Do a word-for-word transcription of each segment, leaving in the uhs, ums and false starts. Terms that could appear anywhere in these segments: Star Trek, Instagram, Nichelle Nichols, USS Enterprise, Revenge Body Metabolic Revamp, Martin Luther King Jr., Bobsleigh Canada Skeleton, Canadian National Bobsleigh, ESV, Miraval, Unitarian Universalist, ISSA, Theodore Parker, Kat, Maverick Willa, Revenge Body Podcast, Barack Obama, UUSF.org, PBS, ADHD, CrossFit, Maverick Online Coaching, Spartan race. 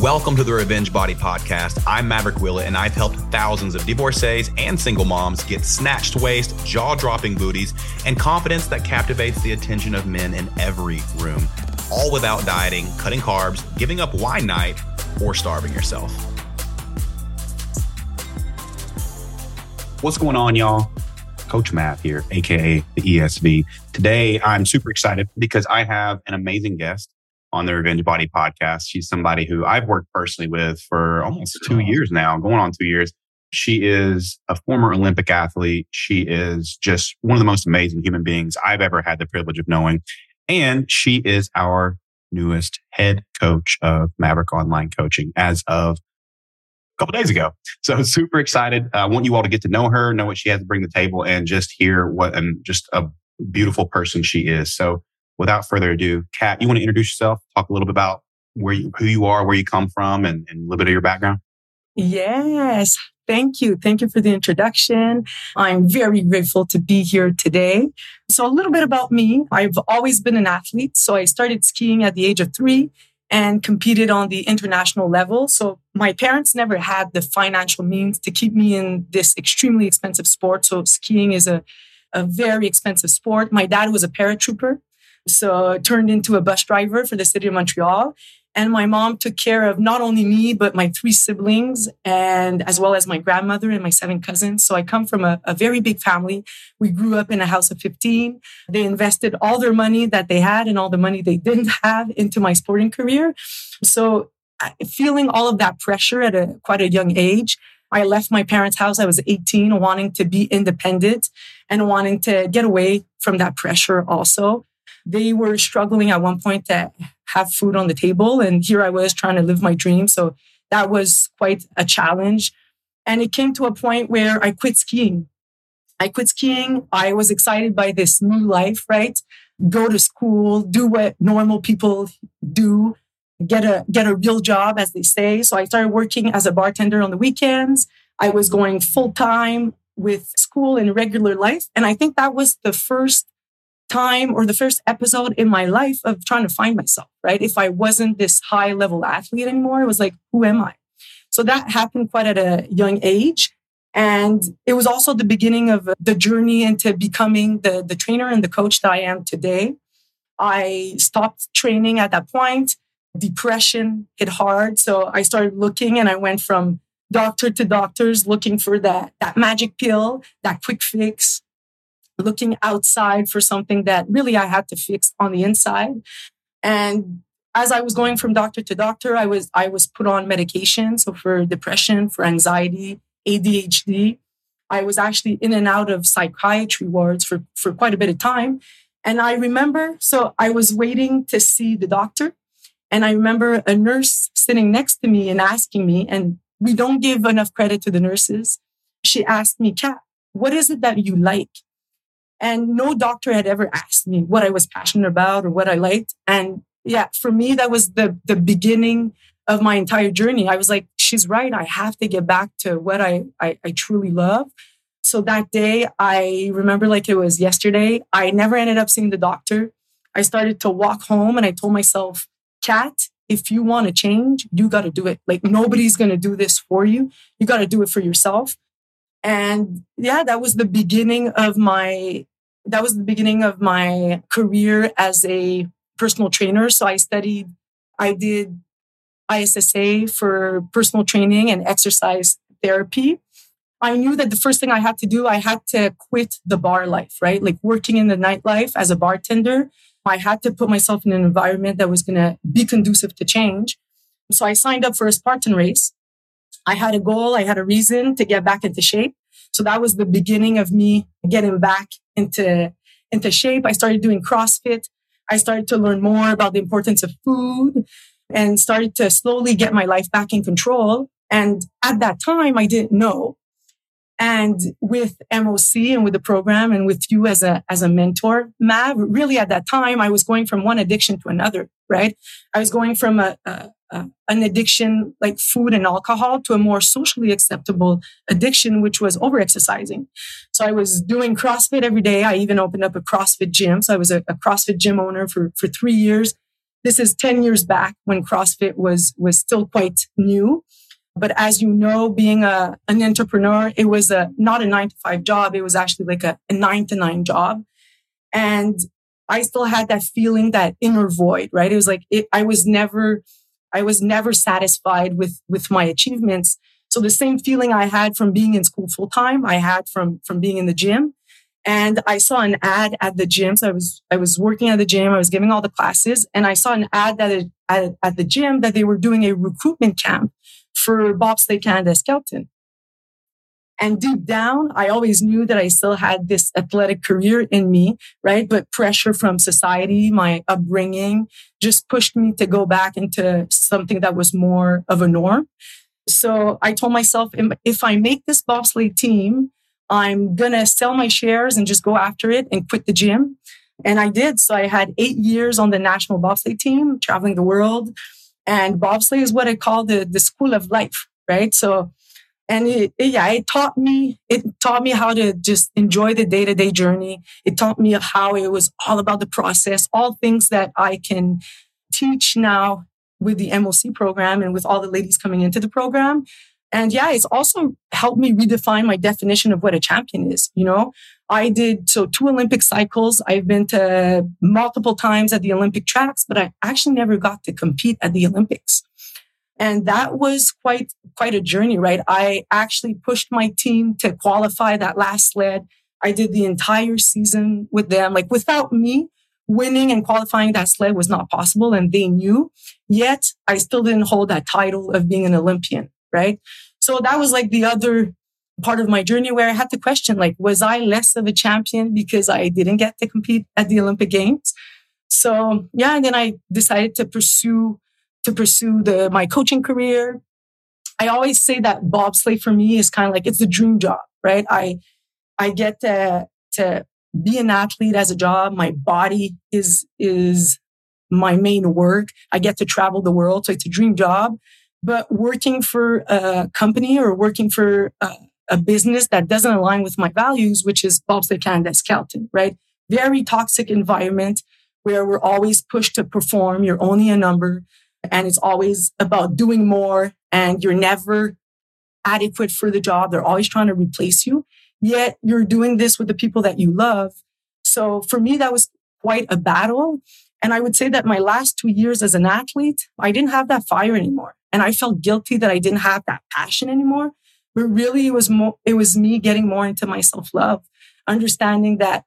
Welcome to the Revenge Body Podcast. I'm Maverick Willa, and I've helped thousands of divorcees and single moms get snatched waist, jaw-dropping booties, and confidence that captivates the attention of men in every room, all without dieting, cutting carbs, giving up wine night, or starving yourself. What's going on, y'all? Coach Mav here, aka the E S V. Today, I'm super excited because I have an amazing guest on the Revenge Body Podcast. She's somebody who I've worked personally with for almost two years now, going on two years. She is a former Olympic athlete. She is just one of the most amazing human beings I've ever had the privilege of knowing. And she is our newest head coach of Maverick Online Coaching as of a couple days ago. So super excited. I uh, want you all to get to know her, know what she has to bring to the table, and just hear what and just a beautiful person she is. So without further ado, Kat, you want to introduce yourself? Talk a little bit about where you, who you are, where you come from, and, and a little bit of your background. Yes. Thank you. Thank you for the introduction. I'm very grateful to be here today. So a little bit about me. I've always been an athlete. So I started skiing at the age of three and competed on the international level. So my parents never had the financial means to keep me in this extremely expensive sport. So skiing is a, a very expensive sport. My dad was a paratrooper. So I turned into a bus driver for the city of Montreal. And my mom took care of not only me, but my three siblings, and as well as my grandmother and my seven cousins. So I come from a, a very big family. We grew up in a house of fifteen. They invested all their money that they had and all the money they didn't have into my sporting career. So feeling all of that pressure at a quite a young age, I left my parents' house. I was eighteen, wanting to be independent and wanting to get away from that pressure also. They were struggling at one point to have food on the table. And here I was trying to live my dream. So that was quite a challenge. And it came to a point where I quit skiing. I quit skiing. I was excited by this new life, right? Go to school, do what normal people do, get a, get a real job, as they say. So I started working as a bartender on the weekends. I was going full time with school and regular life. And I think that was the first time or the first episode in my life of trying to find myself, right? If I wasn't this high level athlete anymore, it was like, who am I? So that happened quite at a young age. And it was also the beginning of the journey into becoming the, the trainer and the coach that I am today. I stopped training at that point. Depression hit hard. So I started looking and I went from doctor to doctors looking for that, that magic pill, that quick fix, looking outside for something that really I had to fix on the inside. And as I was going from doctor to doctor, I was I was put on medication. So for depression, for anxiety, A D H D, I was actually in and out of psychiatry wards for, for quite a bit of time. And I remember, so I was waiting to see the doctor. And I remember a nurse sitting next to me and asking me, and we don't give enough credit to the nurses. She asked me, Kat, what is it that you like? And no doctor had ever asked me what I was passionate about or what I liked. And yeah, for me, that was the, the beginning of my entire journey. I was like, she's right. I have to get back to what I, I, I truly love. So that day, I remember like it was yesterday. I never ended up seeing the doctor. I started to walk home and I told myself, Kat, if you want to change, you got to do it. Like nobody's going to do this for you. You got to do it for yourself. And yeah, that was the beginning of my That was the beginning of my career as a personal trainer. So I studied, I did I S S A for personal training and exercise therapy. I knew that the first thing I had to do, I had to quit the bar life, right? Like working in the nightlife as a bartender. I had to put myself in an environment that was going to be conducive to change. So I signed up for a Spartan race. I had a goal. I had a reason to get back into shape. So that was the beginning of me getting back into, into shape. I started doing CrossFit. I started to learn more about the importance of food and started to slowly get my life back in control. And at that time, I didn't know. And with M O C and with the program and with you as a, as a mentor, Mav, really at that time, I was going from one addiction to another, right? I was going from a, a Uh, an addiction like food and alcohol to a more socially acceptable addiction, which was over-exercising. So I was doing CrossFit every day. I even opened up a CrossFit gym. So I was a, a CrossFit gym owner for, for three years. This is ten years back when CrossFit was, was still quite new. But as you know, being a, an entrepreneur, it was a, not a nine to five job. It was actually like a, a nine to nine job. And I still had that feeling, that inner void, right? It was like, it, I was never, I was never satisfied with, with my achievements. So the same feeling I had from being in school full time, I had from, from being in the gym. And I saw an ad at the gym. So I was, I was working at the gym. I was giving all the classes, and I saw an ad that at, at the gym that they were doing a recruitment camp for Bobsleigh Canada Skeleton. And deep down, I always knew that I still had this athletic career in me, right? But pressure from society, my upbringing, just pushed me to go back into something that was more of a norm. So I told myself, if I make this bobsleigh team, I'm going to sell my shares and just go after it and quit the gym. And I did. So I had eight years on the national bobsleigh team, traveling the world. And bobsleigh is what I call the, the school of life, right? So And it, it, yeah, it taught me, it taught me how to just enjoy the day-to-day journey. It taught me how it was all about the process, all things that I can teach now with the M O C program and with all the ladies coming into the program. And yeah, it's also helped me redefine my definition of what a champion is. You know, I did so two Olympic cycles. I've been to multiple times at the Olympic tracks, but I actually never got to compete at the Olympics. And that was quite, quite a journey, right? I actually pushed my team to qualify that last sled. I did the entire season with them. Like, without me, winning and qualifying that sled was not possible. And they knew, yet I still didn't hold that title of being an Olympian, right? So that was like the other part of my journey where I had to question, like, was I less of a champion because I didn't get to compete at the Olympic Games? So yeah, and then I decided to pursue to pursue the, my coaching career. I always say that bobsleigh for me is kind of like, it's the dream job, right? I, I get to, to be an athlete as a job. My body is, is my main work. I get to travel the world. So it's a dream job, but working for a company or working for a, a business that doesn't align with my values, which is Bobsleigh Canada Skeleton, right? Very toxic environment where we're always pushed to perform. You're only a number. And it's always about doing more, and you're never adequate for the job. They're always trying to replace you. Yet you're doing this with the people that you love. So for me, that was quite a battle. And I would say that my last two years as an athlete, I didn't have that fire anymore. And I felt guilty that I didn't have that passion anymore. But really, it was more, it was me getting more into my self-love, understanding that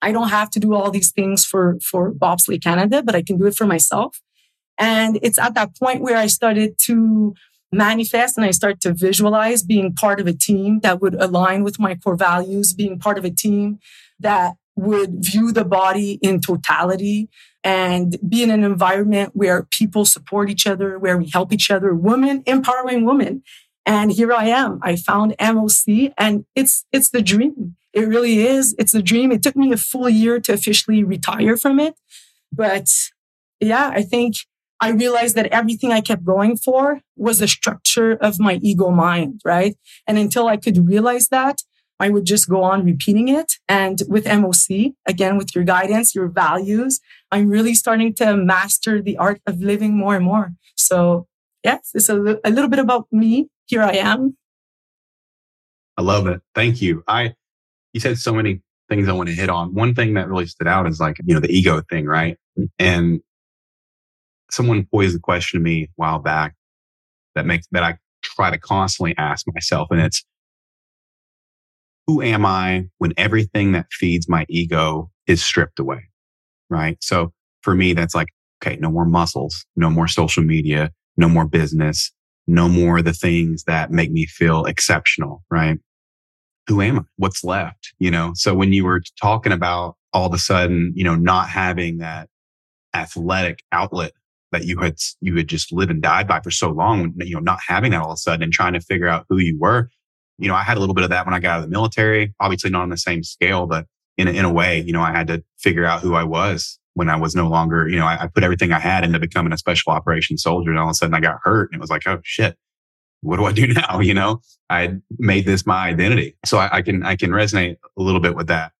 I don't have to do all these things for, for Bobsleigh Canada, but I can do it for myself. And it's at that point where I started to manifest and I started to visualize being part of a team that would align with my core values, being part of a team that would view the body in totality and be in an environment where people support each other, where we help each other, women, empowering women. And here I am. I found M O C, and it's it's the dream. It really is. It's the dream. It took me a full year to officially retire from it. But yeah, I think I realized that everything I kept going for was the structure of my ego mind, right? And until I could realize that, I would just go on repeating it. And with M O C, again, with your guidance, your values, I'm really starting to master the art of living more and more. So yes, it's a, li- a little bit about me. Here I am. I love it. Thank you. I, you said so many things I want to hit on. One thing that really stood out is like, you know, the ego thing, right? And someone posed a question to me a while back that makes that I try to constantly ask myself, and it's, who am I when everything that feeds my ego is stripped away, right? So for me, that's like, okay, no more muscles, no more social media, no more business, no more the things that make me feel exceptional, right? Who am I? What's left? You know. So when you were talking about all of a sudden, you know, not having that athletic outlet that you had you had just lived and died by for so long, you know, not having that all of a sudden and trying to figure out who you were. You know, I had a little bit of that when I got out of the military, obviously not on the same scale, but in a, in a way, you know, I had to figure out who I was when I was no longer, you know, I, I put everything I had into becoming a special operations soldier, and all of a sudden I got hurt and it was like, oh shit, what do I do now? You know, I made this my identity. So I, I can, I can resonate a little bit with that.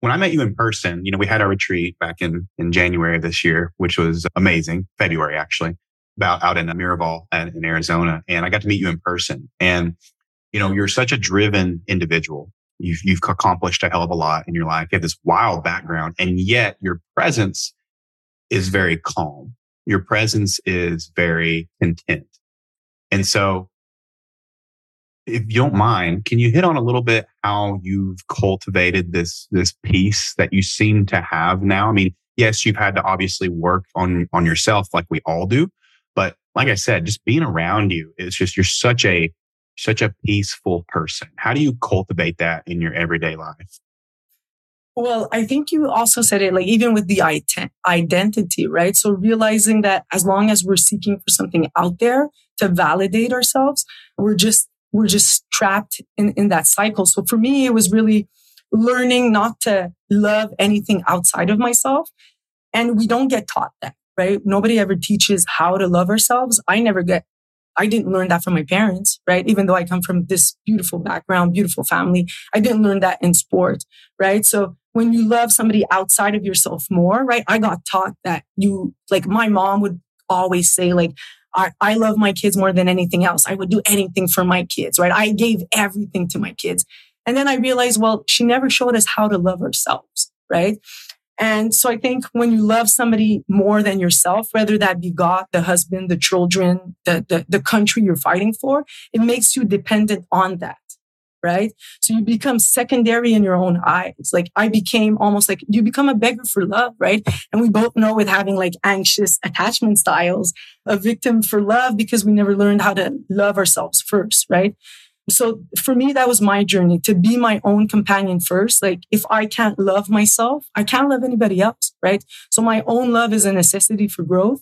When I met you in person, you know, we had our retreat back in, in January of this year, which was amazing, February actually, about out in Miraval in Arizona. And I got to meet you in person. And, you know, you're such a driven individual. You've, you've accomplished a hell of a lot in your life. You have this wild background, and yet your presence is very calm. Your presence is very content. And so, if you don't mind, can you hit on a little bit how you've cultivated this this peace that you seem to have now? I mean, yes, you've had to obviously work on, on yourself like we all do. But like I said, just being around you, it's just you're such a such a peaceful person. How do you cultivate that in your everyday life? Well, I think you also said it, like even with the ident- identity, right? So realizing that as long as we're seeking for something out there to validate ourselves, we're just We're just trapped in, in that cycle. So for me, it was really learning not to love anything outside of myself. And we don't get taught that, right? Nobody ever teaches how to love ourselves. I never get, I didn't learn that from my parents, right? Even though I come from this beautiful background, beautiful family, I didn't learn that in sport, right? So when you love somebody outside of yourself more, right? I got taught that you, like my mom would always say, like, I, I love my kids more than anything else. I would do anything for my kids, right? I gave everything to my kids. And then I realized, well, she never showed us how to love ourselves, right? And so I think when you love somebody more than yourself, whether that be God, the husband, the children, the, the, the country you're fighting for, it makes you dependent on that, right? So you become secondary in your own eyes. Like I became almost like you become a beggar for love, right? And we both know with having like anxious attachment styles, a victim for love because we never learned how to love ourselves first, right? So for me, that was my journey to be my own companion first. Like if I can't love myself, I can't love anybody else, right? So my own love is a necessity for growth.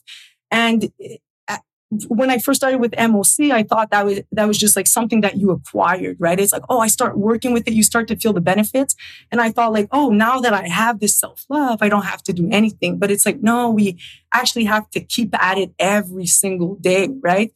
And when I first started with M O C, I thought that was that was just like something that you acquired, right? It's like, oh, I start working with it, you start to feel the benefits. And I thought like, oh, now that I have this self-love, I don't have to do anything. But it's like, no, we actually have to keep at it every single day, right?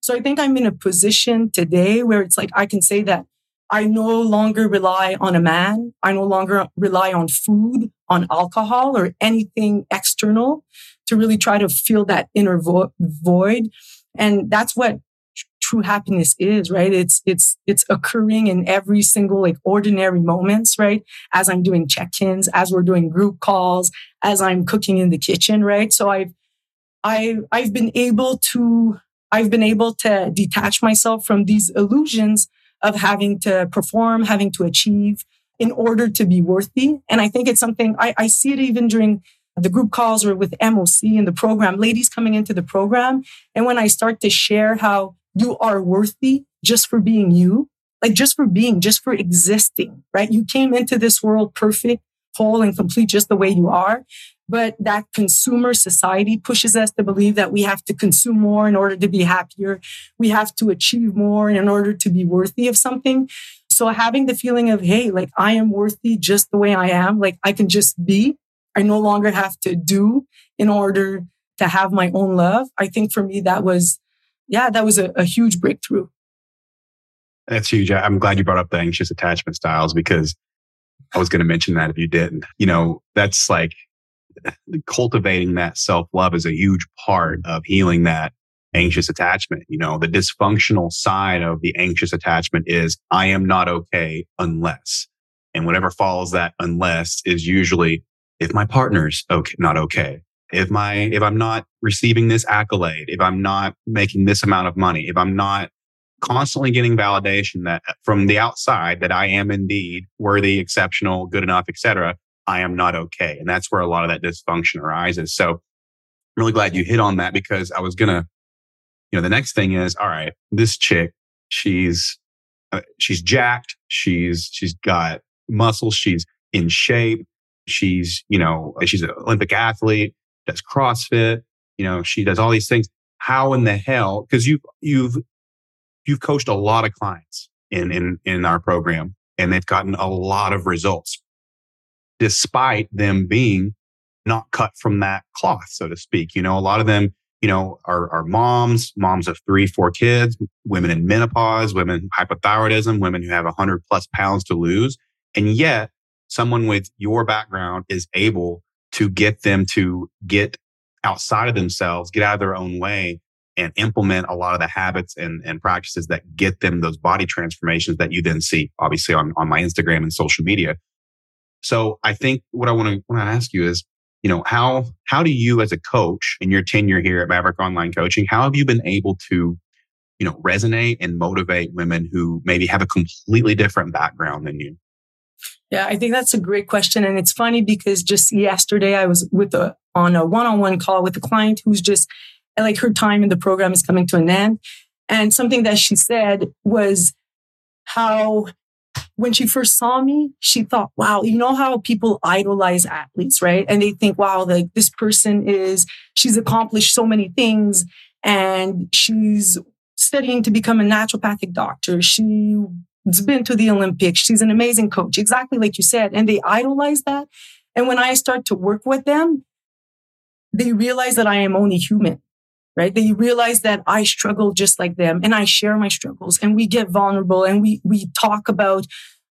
So I think I'm in a position today where it's like, I can say that I no longer rely on a man. I no longer rely on food, on alcohol, or anything external to really try to fill that inner vo- void. And that's what tr- true happiness is, right? It's, it's, it's occurring in every single like ordinary moments, right? As I'm doing check-ins, as we're doing group calls, as I'm cooking in the kitchen, right? So I've, I, I've been able to, I've been able to detach myself from these illusions of having to perform, having to achieve in order to be worthy. And I think it's something, I, I see it even during the group calls or with M O C and the program, ladies coming into the program. And when I start to share how you are worthy just for being you, like just for being, just for existing, right? You came into this world perfect, whole and complete, just the way you are. But that consumer society pushes us to believe that we have to consume more in order to be happier. We have to achieve more in order to be worthy of something. So having the feeling of, hey, like I am worthy just the way I am, like I can just be. I no longer have to do in order to have my own love. I think for me, that was, yeah, that was a, a huge breakthrough. That's huge. I'm glad you brought up the anxious attachment styles because I was going to mention that if you didn't. You know, that's like, cultivating that self-love is a huge part of healing that anxious attachment. You know, the dysfunctional side of the anxious attachment is I am not okay unless, and whatever follows that unless is usually if my partner's okay, not okay, if my, if I'm not receiving this accolade, if I'm not making this amount of money, if I'm not constantly getting validation that from the outside that I am indeed worthy, exceptional, good enough, et cetera, I am not okay. And that's where a lot of that dysfunction arises. So I'm really glad you hit on that because I was going to, you know, the next thing is, all right, this chick, she's, uh, she's jacked. She's, she's got muscles. She's in shape. She's, you know, she's an Olympic athlete, does CrossFit. You know, she does all these things. How in the hell? Cause you've, you've, you've coached a lot of clients in, in, in our program and they've gotten a lot of results, despite them being not cut from that cloth, so to speak. You know, a lot of them, you know, are, are moms, moms of three, four kids, women in menopause, women hypothyroidism, women who have one hundred plus pounds to lose. And yet someone with your background is able to get them to get outside of themselves, get out of their own way, and implement a lot of the habits and, and practices that get them those body transformations that you then see, obviously, on, on my Instagram and social media. So I think what I want to want to ask you is, you know, how how do you as a coach in your tenure here at Maverick Online Coaching, how have you been able to, you know, resonate and motivate women who maybe have a completely different background than you? Yeah, I think that's a great question. And it's funny because just yesterday I was with a on a one-on-one call with a client who's just like, her time in the program is coming to an end. And something that she said was how, when she first saw me, she thought, wow, you know how people idolize athletes, right? And they think, wow, like this person is, she's accomplished so many things and she's studying to become a naturopathic doctor. She's been to the Olympics. She's an amazing coach, exactly like you said. And they idolize that. And when I start to work with them, they realize that I am only human. Right? They realize that I struggle just like them and I share my struggles and we get vulnerable and we we talk about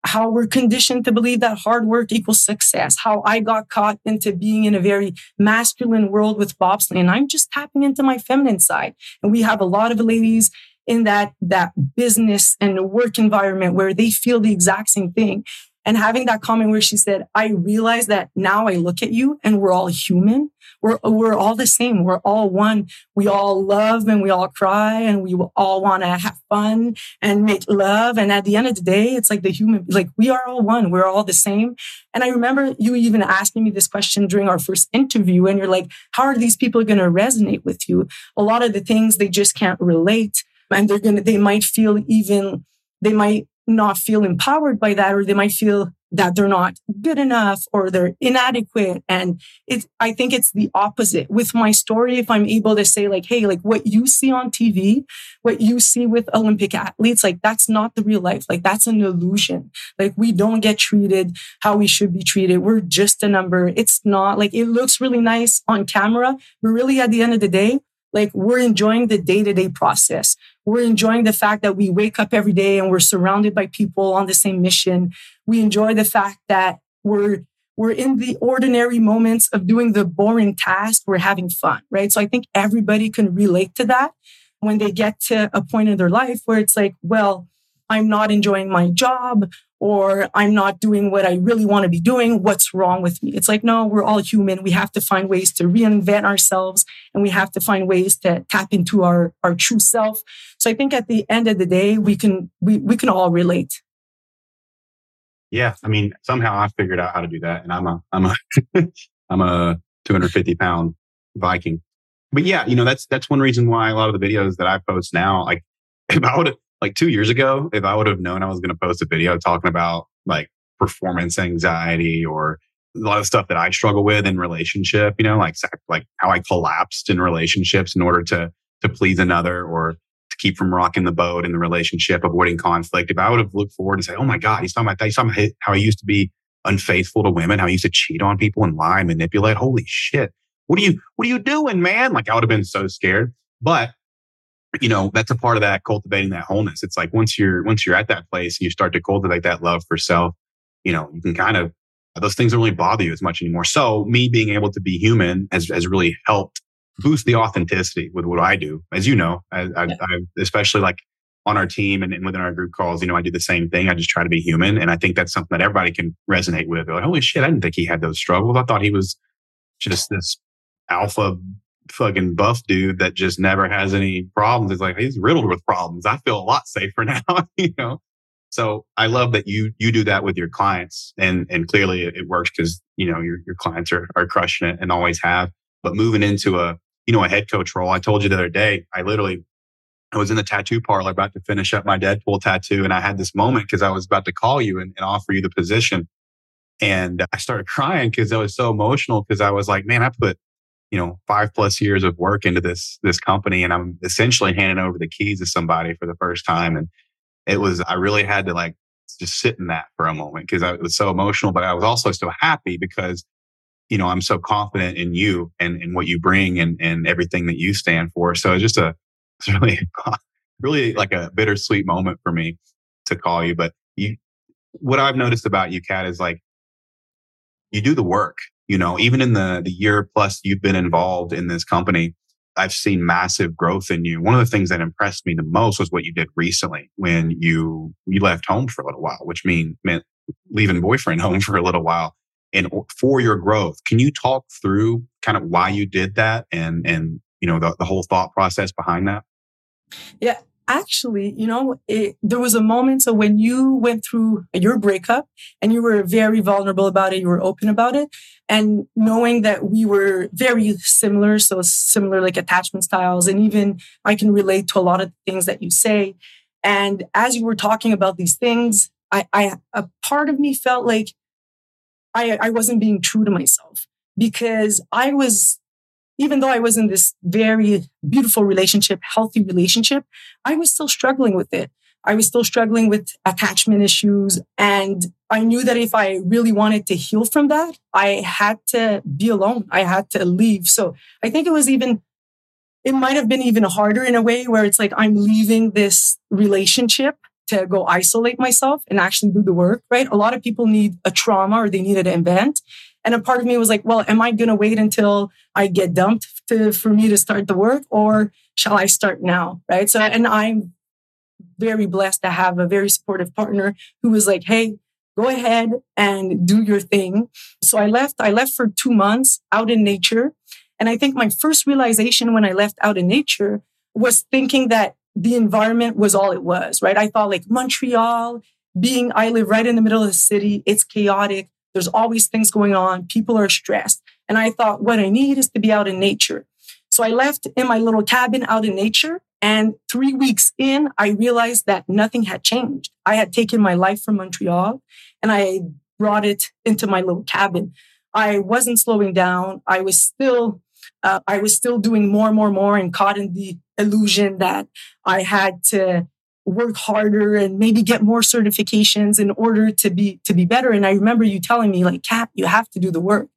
how we're conditioned to believe that hard work equals success, how I got caught into being in a very masculine world with bobsleigh and I'm just tapping into my feminine side. And we have a lot of ladies in that that business and work environment where they feel the exact same thing. And having that comment where she said, I realize that now I look at you and we're all human. We're, we're all the same. We're all one. We all love and we all cry and we all want to have fun and make love. And at the end of the day, it's like the human, like we are all one. We're all the same. And I remember you even asking me this question during our first interview and you're like, how are these people going to resonate with you? A lot of the things they just can't relate and they're going to, they might feel even, they might, not feel empowered by that, or they might feel that they're not good enough or they're inadequate. And it's, I think it's the opposite. With my story, if I'm able to say like, hey, like what you see on T V, what you see with Olympic athletes, like that's not the real life. Like that's an illusion. Like we don't get treated how we should be treated. We're just a number. It's not like, it looks really nice on camera, but really at the end of the day, like we're enjoying the day-to-day process. We're enjoying the fact that we wake up every day and we're surrounded by people on the same mission. We enjoy the fact that we're we're in the ordinary moments of doing the boring task. We're having fun, right? So I think everybody can relate to that when they get to a point in their life where it's like, well, I'm not enjoying my job or I'm not doing what I really want to be doing. What's wrong with me? It's like, no, we're all human. We have to find ways to reinvent ourselves and we have to find ways to tap into our, our true self. So I think at the end of the day, we can we we can all relate. Yeah. I mean, somehow I figured out how to do that. And I'm a I'm a I'm a two hundred fifty pound Viking. But yeah, you know, that's that's one reason why a lot of the videos that I post now, like if I would Like two years ago, if I would have known I was going to post a video talking about like performance anxiety or a lot of stuff that I struggle with in relationship, you know, like like how I collapsed in relationships in order to to please another or to keep from rocking the boat in the relationship, avoiding conflict. If I would have looked forward and said, "Oh my God, he's talking about that. He's talking about how he used to be unfaithful to women, how he used to cheat on people and lie and manipulate. Holy shit! What are you what are you doing, man?" Like I would have been so scared, but. You know, that's a part of that cultivating that wholeness. It's like once you're once you're at that place and you start to cultivate that love for self, you know, you can kind of, those things don't really bother you as much anymore. So me being able to be human has, has really helped boost the authenticity with what I do. As you know, I, I, I especially like on our team and, and within our group calls, you know, I do the same thing. I just try to be human. And I think that's something that everybody can resonate with. They're like, holy shit, I didn't think he had those struggles. I thought he was just this alpha fucking buff dude that just never has any problems. It's like, he's riddled with problems. I feel a lot safer now, you know? So I love that you, you do that with your clients and, and clearly it works because, you know, your, your clients are, are crushing it and always have, but moving into a, you know, a head coach role. I told you the other day, I literally, I was in the tattoo parlor about to finish up my Deadpool tattoo. And I had this moment because I was about to call you and, and offer you the position. And I started crying because I was so emotional because I was like, man, I put, you know, five plus years of work into this, this company. And I'm essentially handing over the keys to somebody for the first time. And it was, I really had to like just sit in that for a moment because I was so emotional, but I was also so happy because, you know, I'm so confident in you and, and what you bring and, and everything that you stand for. So it's just a, it's really, really like a bittersweet moment for me to call you. But you, what I've noticed about you, Kat, is like, you do the work. You know, even in the, the year plus you've been involved in this company, I've seen massive growth in you. One of the things that impressed me the most was what you did recently when you, you left home for a little while, which mean, meant leaving boyfriend home for a little while. And for your growth, can you talk through kind of why you did that and, and you know, the, the whole thought process behind that? Yeah, actually, you know, it, there was a moment. So when you went through your breakup and you were very vulnerable about it, you were open about it. And knowing that we were very similar, so similar like attachment styles, and even I can relate to a lot of things that you say. And as you were talking about these things, I, I a part of me felt like I, I wasn't being true to myself, because I was... even though I was in this very beautiful relationship, healthy relationship, I was still struggling with it. I was still struggling with attachment issues. And I knew that if I really wanted to heal from that, I had to be alone. I had to leave. So I think it was even, it might have been even harder in a way where it's like, I'm leaving this relationship to go isolate myself and actually do the work, right? A lot of people need a trauma or they needed an event. And a part of me was like, well, am I going to wait until I get dumped to, for me to start the work, or shall I start now? Right. So, and I'm very blessed to have a very supportive partner who was like, hey, go ahead and do your thing. So I left, I left for two months out in nature. And I think my first realization when I left out in nature was thinking that the environment was all it was, right? I thought like Montreal, being, I live right in the middle of the city, it's chaotic. There's always things going on. People are stressed. And I thought what I need is to be out in nature. So I left in my little cabin out in nature. And three weeks in, I realized that nothing had changed. I had taken my life from Montreal and I brought it into my little cabin. I wasn't slowing down. I was still, uh, I was still doing more and more and more and caught in the illusion that I had to work harder and maybe get more certifications in order to be, to be better. And I remember you telling me like, Kat, you have to do the work,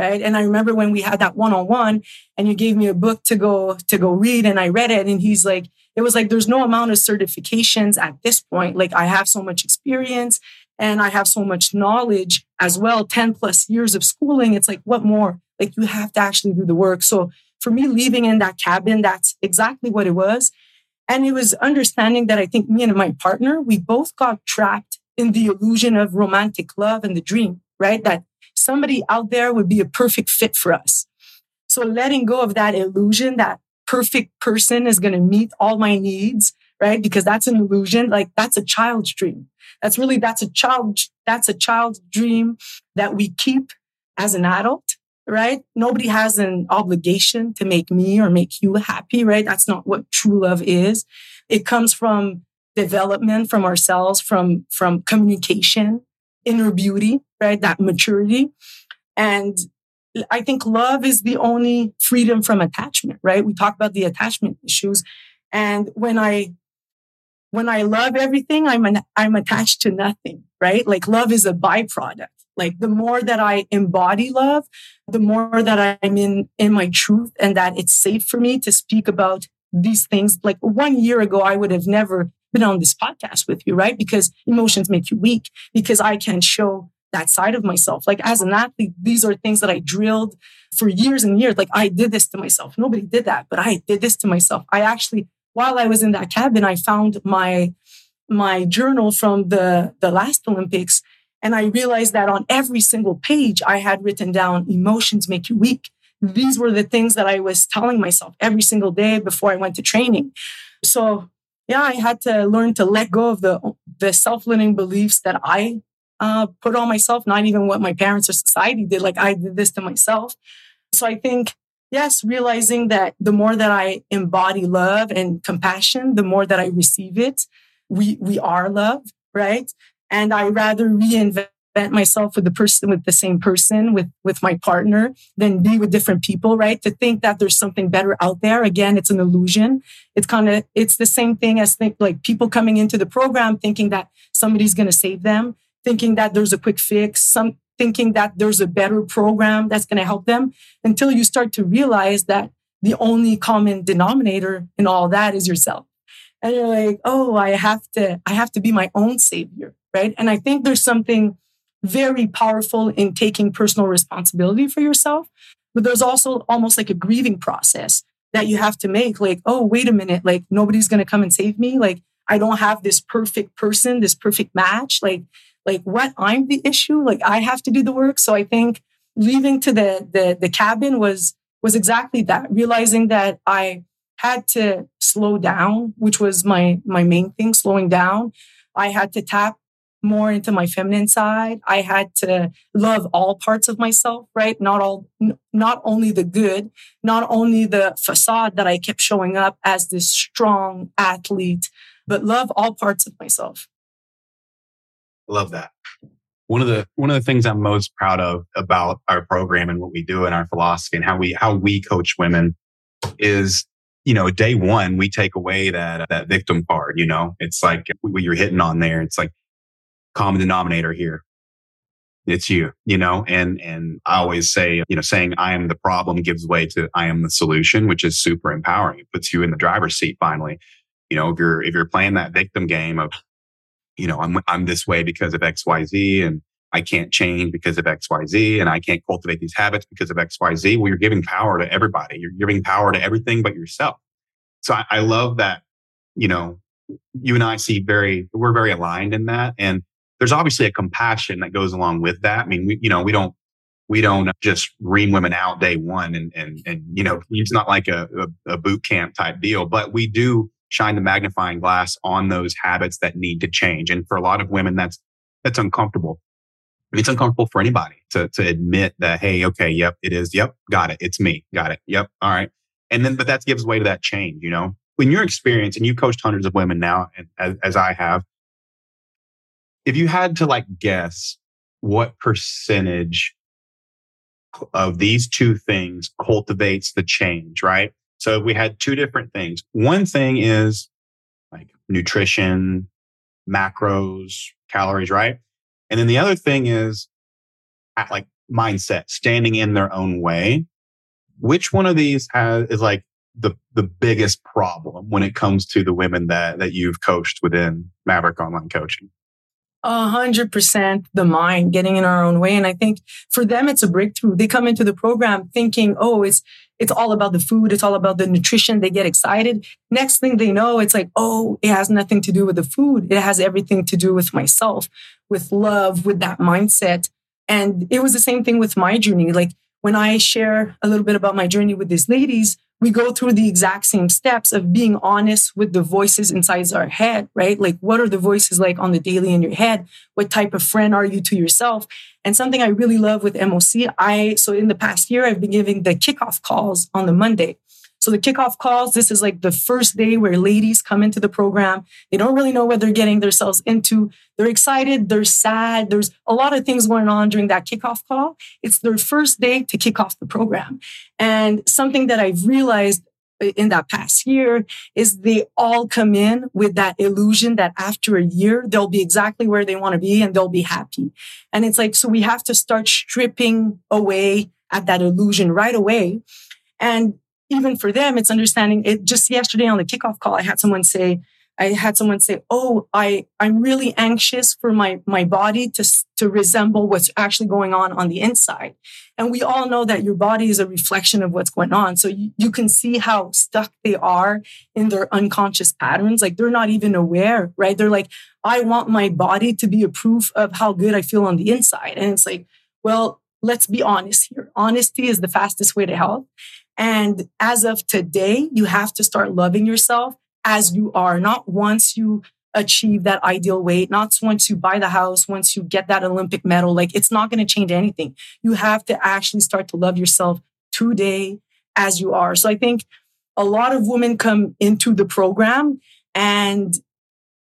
right? And I remember when we had that one-on-one and you gave me a book to go, to go read, and I read it. And he's like, it was like, there's no amount of certifications at this point. Like I have so much experience and I have so much knowledge as well. ten plus years of schooling. It's like, what more? Like you have to actually do the work. So for me, leaving in that cabin, that's exactly what it was. And it was understanding that I think me and my partner, we both got trapped in the illusion of romantic love and the dream, right? That somebody out there would be a perfect fit for us. So letting go of that illusion, that perfect person is going to meet all my needs, right? Because that's an illusion. Like that's a child's dream. That's really, that's a child, that's a child's dream that we keep as an adult. Right? Nobody has an obligation to make me or make you happy, right? That's not what true love is. It comes from development, from ourselves, from, from communication, inner beauty, right? That maturity. And I think love is the only freedom from attachment, right? We talk about the attachment issues. And when I, when I love everything, I'm, an, I'm attached to nothing, right? Like love is a byproduct. Like the more that I embody love, the more that I'm in, in my truth and that it's safe for me to speak about these things. Like one year ago, I would have never been on this podcast with you, right? Because emotions make you weak, because I can't show that side of myself. Like as an athlete, these are things that I drilled for years and years. Like I did this to myself. Nobody did that, but I did this to myself. I actually, while I was in that cabin, I found my, my journal from the, the last Olympics. And I realized that on every single page, I had written down, emotions make you weak. These were the things that I was telling myself every single day before I went to training. So yeah, I had to learn to let go of the, the self-limiting beliefs that I uh, put on myself, not even what my parents or society did. Like I did this to myself. So I think, yes, realizing that the more that I embody love and compassion, the more that I receive it, we, we are love, right? And I rather reinvent myself with the person, with the same person, with, with my partner, than be with different people, right? To think that there's something better out there. Again, it's an illusion. It's kind of, it's the same thing as think like people coming into the program, thinking that somebody's going to save them, thinking that there's a quick fix, some thinking that there's a better program that's going to help them, until you start to realize that the only common denominator in all that is yourself. And you're like, oh, I have to, I have to be my own savior. Right. And I think there's something very powerful in taking personal responsibility for yourself. But there's also almost like a grieving process that you have to make. Like, oh, wait a minute. Like, nobody's going to come and save me. Like, I don't have this perfect person, this perfect match. Like, like what? I'm the issue. Like, I have to do the work. So I think leaving to the the, the cabin was was exactly that. Realizing that I had to slow down, which was my my main thing, slowing down. I had to tap more into my feminine side. I had to love all parts of myself, right? Not all, n- not only the good, not only the facade that I kept showing up as this strong athlete, but love all parts of myself. Love that. One of the one of the things I'm most proud of about our program and what we do and our philosophy and how we how we coach women is, you know, day one we take away that that victim card. You know, it's like what you're hitting on there. It's like common denominator here. It's you, you know, and, and I always say, you know, saying I am the problem gives way to I am the solution, which is super empowering. It puts you in the driver's seat finally. You know, if you're, if you're playing that victim game of, you know, I'm, I'm this way because of X Y Z and I can't change because of X Y Z and I can't cultivate these habits because of X Y Z. Well, you're giving power to everybody. You're giving power to everything but yourself. So I, I love that, you know, you and I see very, we're very aligned in that. And there's obviously a compassion that goes along with that. I mean, we, you know, we don't we don't just ream women out day one, and and and you know, it's not like a, a, a boot camp type deal. But we do shine the magnifying glass on those habits that need to change. And for a lot of women, that's that's uncomfortable. It's uncomfortable for anybody to to admit that. Hey, okay, yep, it is. Yep, got it. It's me. Got it. Yep. All right. And then, but that gives way to that change. You know, in your experience, and you coached hundreds of women now, and as, as I have. If you had to like guess what percentage of these two things cultivates the change, right? So if we had two different things. One thing is like nutrition, macros, calories, right? And then the other thing is like mindset, standing in their own way. Which one of these has, is like the the biggest problem when it comes to the women that that you've coached within Maverick Online Coaching? A hundred percent the mind, getting in our own way. And I think for them, it's a breakthrough. They come into the program thinking, oh, it's it's all about the food. It's all about the nutrition. They get excited. Next thing they know, it's like, oh, it has nothing to do with the food. It has everything to do with myself, with love, with that mindset. And it was the same thing with my journey. Like when I share a little bit about my journey with these ladies, we go through the exact same steps of being honest with the voices inside our head, right? Like, what are the voices like on the daily in your head? What type of friend are you to yourself? And something I really love with M O C, I so in the past year, I've been giving the kickoff calls on the Monday. So the kickoff calls, this is like the first day where ladies come into the program. They don't really know what they're getting themselves into. They're excited. They're sad. There's a lot of things going on during that kickoff call. It's their first day to kick off the program. And something that I've realized in that past year is they all come in with that illusion that after a year, they'll be exactly where they want to be and they'll be happy. And it's like, so we have to start stripping away at that illusion right away. And even for them, it's understanding it. Just yesterday on the kickoff call, I had someone say, I had someone say, oh, I, I'm really anxious for my, my body to, to resemble what's actually going on on the inside. And we all know that your body is a reflection of what's going on. So you, you can see how stuck they are in their unconscious patterns. Like they're not even aware, right? They're like, I want my body to be a proof of how good I feel on the inside. And it's like, well, let's be honest here. Honesty is the fastest way to health. And as of today, you have to start loving yourself as you are, not once you achieve that ideal weight, not once you buy the house, once you get that Olympic medal. Like it's not going to change anything. You have to actually start to love yourself today as you are. So I think a lot of women come into the program and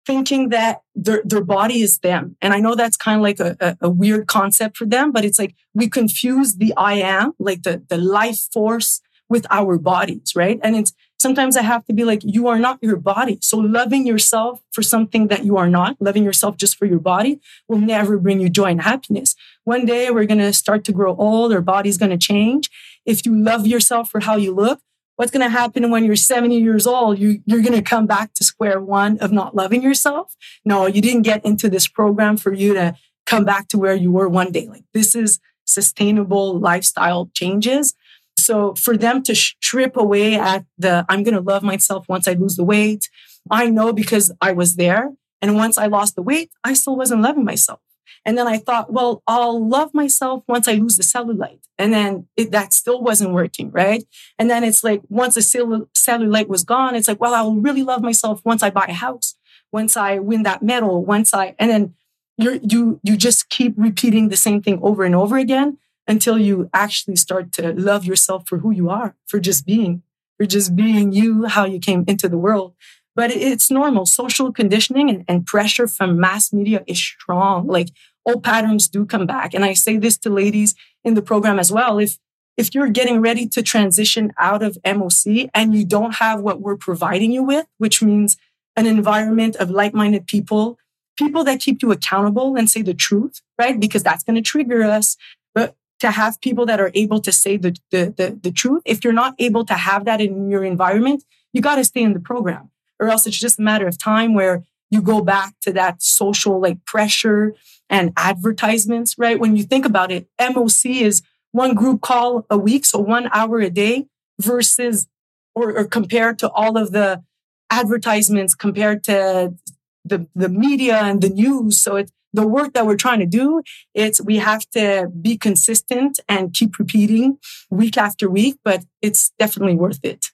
thinking that their, their body is them. And I know that's kind of like a, a, a weird concept for them, but it's like we confuse the I am, like the, the life force with our bodies, right? And it's sometimes I have to be like, you are not your body. So loving yourself for something that you are not, loving yourself just for your body will never bring you joy and happiness. One day we're going to start to grow old, our body's going to change. If you love yourself for how you look, what's going to happen when you're seventy years old? You, you're going to come back to square one of not loving yourself. No, you didn't get into this program for you to come back to where you were one day. Like, this is sustainable lifestyle changes. So for them to strip away at the, I'm going to love myself once I lose the weight. I know because I was there. And once I lost the weight, I still wasn't loving myself. And then I thought, well, I'll love myself once I lose the cellulite. And then it, that still wasn't working, right? And then it's like, once the cellul- cellulite was gone, it's like, well, I'll really love myself once I buy a house, once I win that medal, once I... And then you you you just keep repeating the same thing over and over again until you actually start to love yourself for who you are, for just being, for just being you, how you came into the world. But it's normal. Social conditioning and, and pressure from mass media is strong. Like, old patterns do come back. And I say this to ladies in the program as well. If if you're getting ready to transition out of M O C and you don't have what we're providing you with, which means an environment of like-minded people, people that keep you accountable and say the truth, right? Because that's going to trigger us. But to have people that are able to say the, the, the, the truth, if you're not able to have that in your environment, you got to stay in the program. Or else it's just a matter of time where you go back to that social like pressure and advertisements, right? When you think about it, M O C is one group call a week, so one hour a day versus or, or compared to all of the advertisements, compared to the, the media and the news. So it's the work that we're trying to do. It's we have to be consistent and keep repeating week after week, but it's definitely worth it.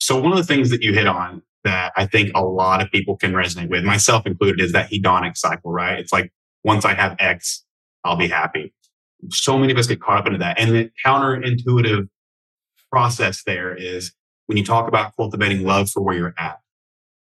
So one of the things that you hit on that I think a lot of people can resonate with, myself included, is that hedonic cycle, right? It's like, once I have X, I'll be happy. So many of us get caught up into that. And the counterintuitive process there is when you talk about cultivating love for where you're at,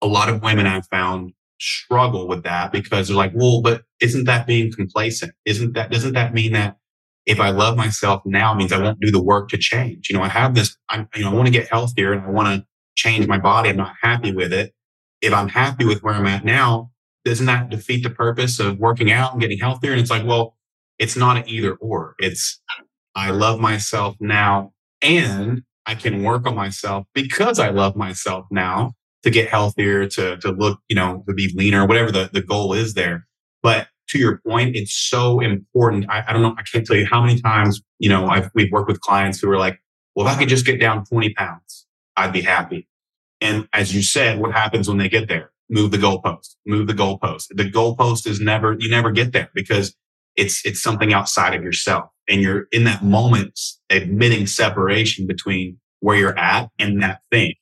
a lot of women I've found struggle with that because they're like, well, but isn't that being complacent? Isn't that, doesn't that mean that if I love myself now, it means I won't do the work to change? You know, I have this, I, you know, I want to get healthier and I want to change my body. I'm not happy with it. If I'm happy with where I'm at now, doesn't that defeat the purpose of working out and getting healthier? And it's like, well, it's not an either or. It's I love myself now and I can work on myself because I love myself now to get healthier, to to look, you know, to be leaner, whatever the, the goal is there. But to your point, it's so important. I, I don't know. I can't tell you how many times, you know, I've, we've worked with clients who are like, well, if I could just get down twenty pounds, I'd be happy. And as you said, what happens when they get there? Move the goalpost, move the goalpost. The goalpost is never, you never get there because it's, it's something outside of yourself. And you're in that moment admitting separation between where you're at and that thing.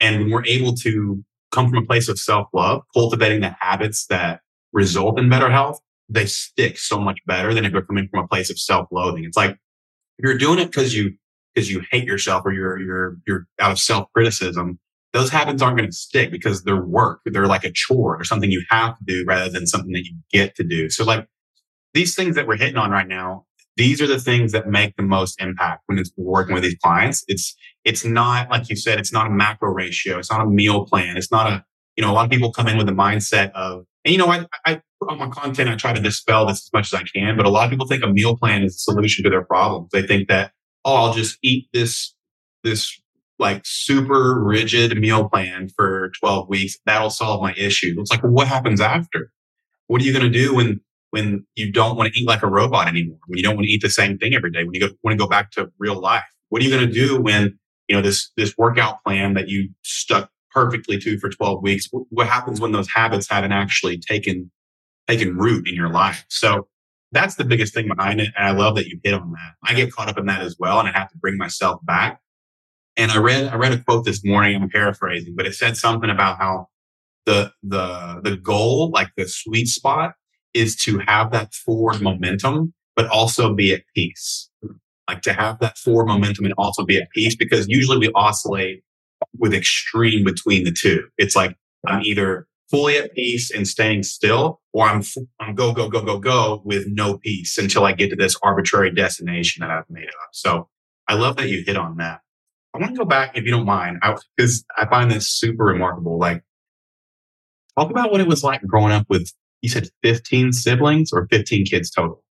And when we're able to come from a place of self-love, cultivating the habits that result in better health, they stick so much better than if you're coming from a place of self-loathing. It's like you're doing it because you because you hate yourself or you're, you're, you're out of self-criticism, those habits aren't going to stick because they're work. They're like a chore or something you have to do rather than something that you get to do. So like these things that we're hitting on right now, these are the things that make the most impact when it's working with these clients. It's, it's not, like you said, it's not a macro ratio. It's not a meal plan. It's not a, you know, a lot of people come in with a mindset of, and you know, I, I put on my content, I try to dispel this as much as I can, but a lot of people think a meal plan is a solution to their problems. They think that, oh, I'll just eat this, this like super rigid meal plan for twelve weeks. That'll solve my issue. It's like, well, what happens after? What are you going to do when, when you don't want to eat like a robot anymore? When you don't want to eat the same thing every day? When you go, want to go back to real life? What are you going to do when, you know, this, this workout plan that you stuck perfectly to for twelve weeks? What happens when those habits haven't actually taken, taken root in your life? So that's the biggest thing behind it. And I love that you hit on that. I get caught up in that as well. And I have to bring myself back. And I read, I read a quote this morning. I'm paraphrasing, but it said something about how the, the, the goal, like the sweet spot is to have that forward momentum, but also be at peace. Like to have that forward momentum and also be at peace, because usually we oscillate with extreme between the two. It's like I'm either fully at peace and staying still, or I'm, I'm go, go, go, go, go with no peace until I get to this arbitrary destination that I've made up. So I love that you hit on that. I want to go back, if you don't mind, because I, I find this super remarkable. Like, talk about what it was like growing up with, you said fifteen siblings or fifteen kids total?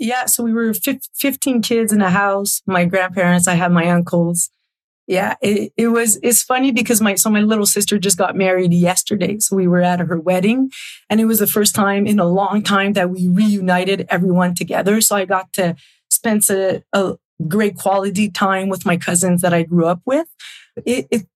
Yeah, so we were fifteen kids in a house. My grandparents, I had my uncles. Yeah, it, it was, it's funny because my, so my little sister just got married yesterday. So we were at her wedding and it was the first time in a long time that we reunited everyone together. So I got to spend a, a great quality time with my cousins that I grew up with. It, it,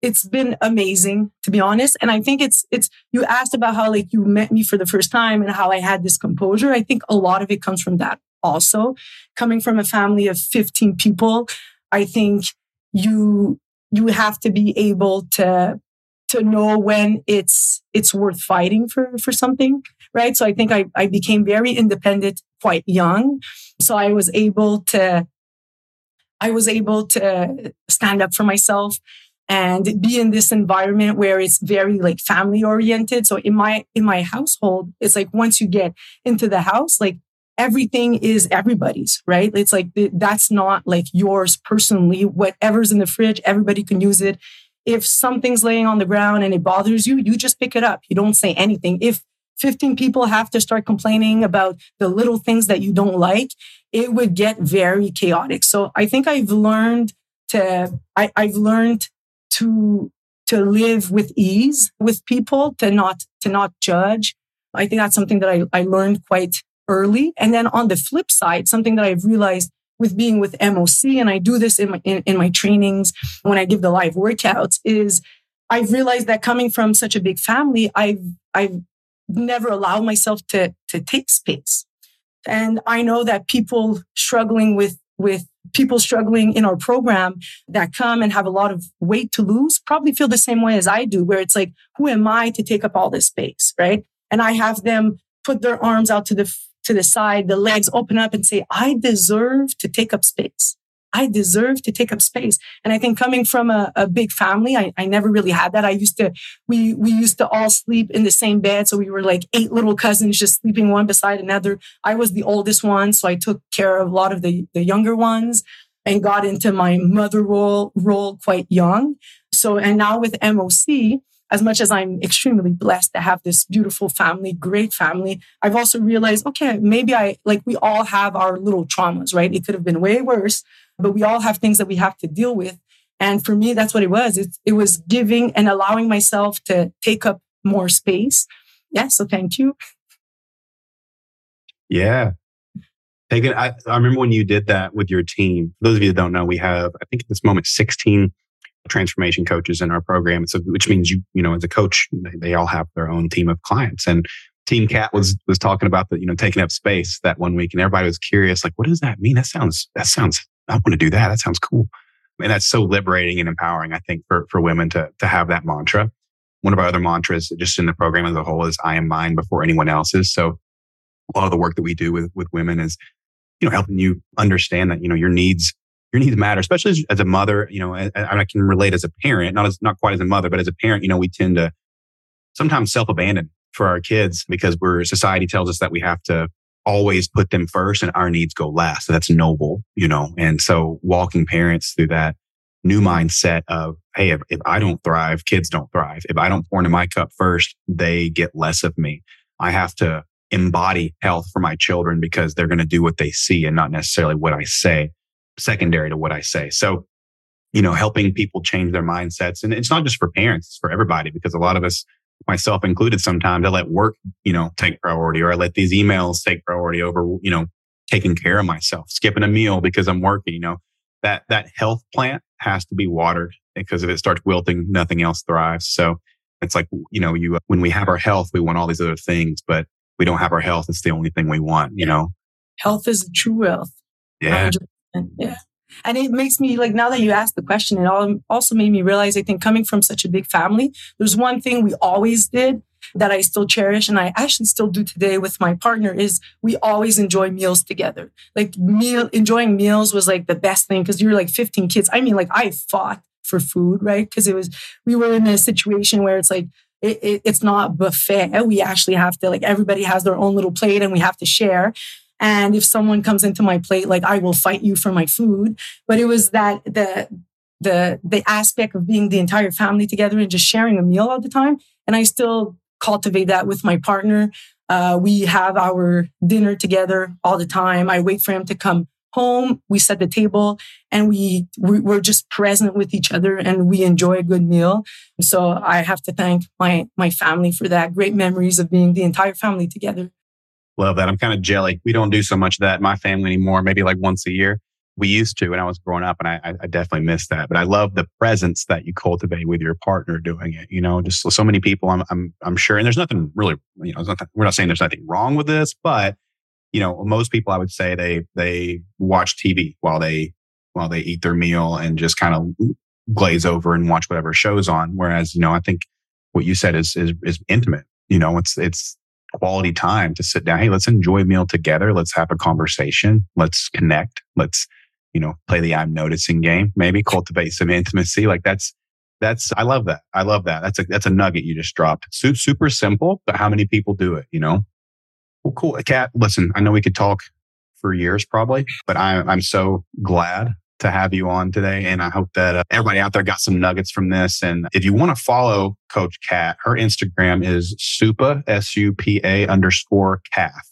it's been amazing, to be honest. And I think it's, it's, you asked about how like you met me for the first time and how I had this composure. I think a lot of it comes from that also. Coming from a family of fifteen people, I think you, you have to be able to, to know when it's, it's worth fighting for, for something, right? So I think I, I became very independent quite young. So I was able to, I was able to stand up for myself and be in this environment where it's very like family oriented. So in my, in my household, it's like, once you get into the house, like everything is everybody's, right? It's like, that's not like yours personally. Whatever's in the fridge, everybody can use it. If something's laying on the ground and it bothers you, you just pick it up. You don't say anything. If fifteen people have to start complaining about the little things that you don't like, it would get very chaotic. So I think I've learned to, I, I've learned to, to live with ease with people, to not, to not judge. I think that's something that I, I learned quite early. And then on the flip side, something that I've realized with being with M O C, and I do this in my, in, in my trainings when I give the live workouts, is I've realized that coming from such a big family, I've, I've never allowed myself to, to take space. And I know that people struggling with, with people struggling in our program that come and have a lot of weight to lose probably feel the same way as I do, where it's like, who am I to take up all this space? Right. And I have them put their arms out to the, to the side, the legs open up and say, I deserve to take up space. I deserve to take up space. And I think coming from a, a big family, I, I never really had that. I used to, we, we used to all sleep in the same bed. So we were like eight little cousins just sleeping one beside another. I was the oldest one. So I took care of a lot of the, the younger ones and got into my mother role, role quite young. So, and now with M O C, as much as I'm extremely blessed to have this beautiful family, great family, I've also realized, okay, maybe I, like we all have our little traumas, right? It could have been way worse, but we all have things that we have to deal with. And for me, that's what it was. It, it was giving and allowing myself to take up more space. Yeah. So thank you. Yeah. Taking, I, I remember when you did that with your team. For those of you that don't know, we have, I think at this moment, sixteen transformation coaches in our program. So, which means you, you know, as a coach, they, they all have their own team of clients. And Team Kat was was talking about the, you know, taking up space that one week, and everybody was curious, like, what does that mean? That sounds, that sounds, I want to do that. That sounds cool. And that's so liberating and empowering, I think, for, for women to, to have that mantra. One of our other mantras just in the program as a whole is I am mine before anyone else's. So a lot of the work that we do with, with women is, you know, helping you understand that, you know, your needs, your needs matter, especially as, as a mother. You know, I, I can relate as a parent, not as, not quite as a mother, but as a parent, you know, we tend to sometimes self-abandon for our kids because we're, society tells us that we have to always put them first and our needs go last. So that's noble, you know. And so walking parents through that new mindset of, hey, if, if I don't thrive, kids don't thrive. If I don't pour into my cup first, they get less of me. I have to embody health for my children because they're going to do what they see and not necessarily what I say, secondary to what I say. So, you know, helping people change their mindsets. And it's not just for parents, it's for everybody, because a lot of us, myself included, sometimes I let work, you know, take priority, or I let these emails take priority over, you know, taking care of myself, skipping a meal because I'm working. You know, that, that health plant has to be watered, because if it starts wilting, nothing else thrives. So it's like, you know, you, when we have our health, we want all these other things, but we don't have our health. It's the only thing we want, you know. Health is true wealth. Yeah. one hundred percent. Yeah. And it makes me, like, now that you asked the question, it also made me realize, I think coming from such a big family, there's one thing we always did that I still cherish, and I actually still do today with my partner, is we always enjoy meals together. Like meal, enjoying meals was like the best thing, because you were like fifteen kids. I mean, like I fought for food, right? Because it was, we were in a situation where it's like, it, it, it's not buffet. We actually have to, like, everybody has their own little plate and we have to share. And if someone comes into my plate, like, I will fight you for my food. But it was that the the the aspect of being the entire family together and just sharing a meal all the time. And I still cultivate that with my partner. Uh, we have our dinner together all the time. I wait for him to come home, we set the table, and we, we we're just present with each other, and we enjoy a good meal. So I have to thank my my family for that. Great memories of being the entire family together. Love that. I'm kind of jelly. We don't do so much of that in my family anymore. Maybe like once a year. We used to when I was growing up, and I, I definitely miss that. But I love the presence that you cultivate with your partner doing it. You know, just so many people. I'm I'm I'm sure, and there's nothing really. You know, nothing, we're not saying there's nothing wrong with this, but you know, most people, I would say they they watch T V while they while they eat their meal and just kind of glaze over and watch whatever show's on. Whereas, you know, I think what you said is is is intimate. You know, it's it's. quality time to sit down. Hey, let's enjoy a meal together. Let's have a conversation. Let's connect. Let's, you know, play the I'm noticing game. Maybe cultivate some intimacy. Like that's, that's, I love that. I love that. That's a, that's a nugget you just dropped. Super, super simple, but how many people do it, you know? Well, cool. Kat, listen, I know we could talk for years probably, but I, I'm so glad to have you on today. And I hope that uh, everybody out there got some nuggets from this. And if you want to follow Coach Kat, her Instagram is supa, S U P A underscore cath,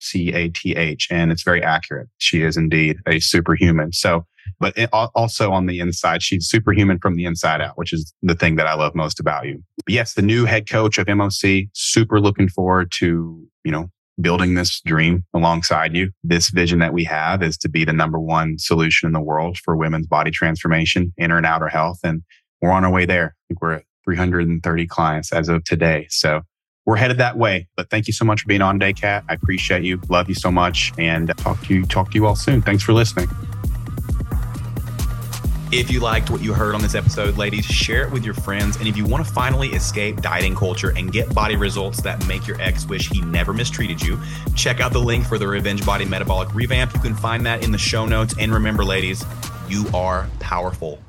C A T H. And it's very accurate. She is indeed a superhuman. So, but it, also on the inside, she's superhuman from the inside out, which is the thing that I love most about you. But yes, the new head coach of M O C, super looking forward to, you know, building this dream alongside you. This vision that we have is to be the number one solution in the world for women's body transformation, inner and outer health. And we're on our way there. I think we're at three hundred thirty clients as of today. So we're headed that way. But thank you so much for being on today, Kat. I appreciate you. Love you so much. And talk to you, talk to you all soon. Thanks for listening. If you liked what you heard on this episode, ladies, share it with your friends. And if you want to finally escape dieting culture and get body results that make your ex wish he never mistreated you, check out the link for the Revenge Body Metabolic Revamp. You can find that in the show notes. And remember, ladies, you are powerful.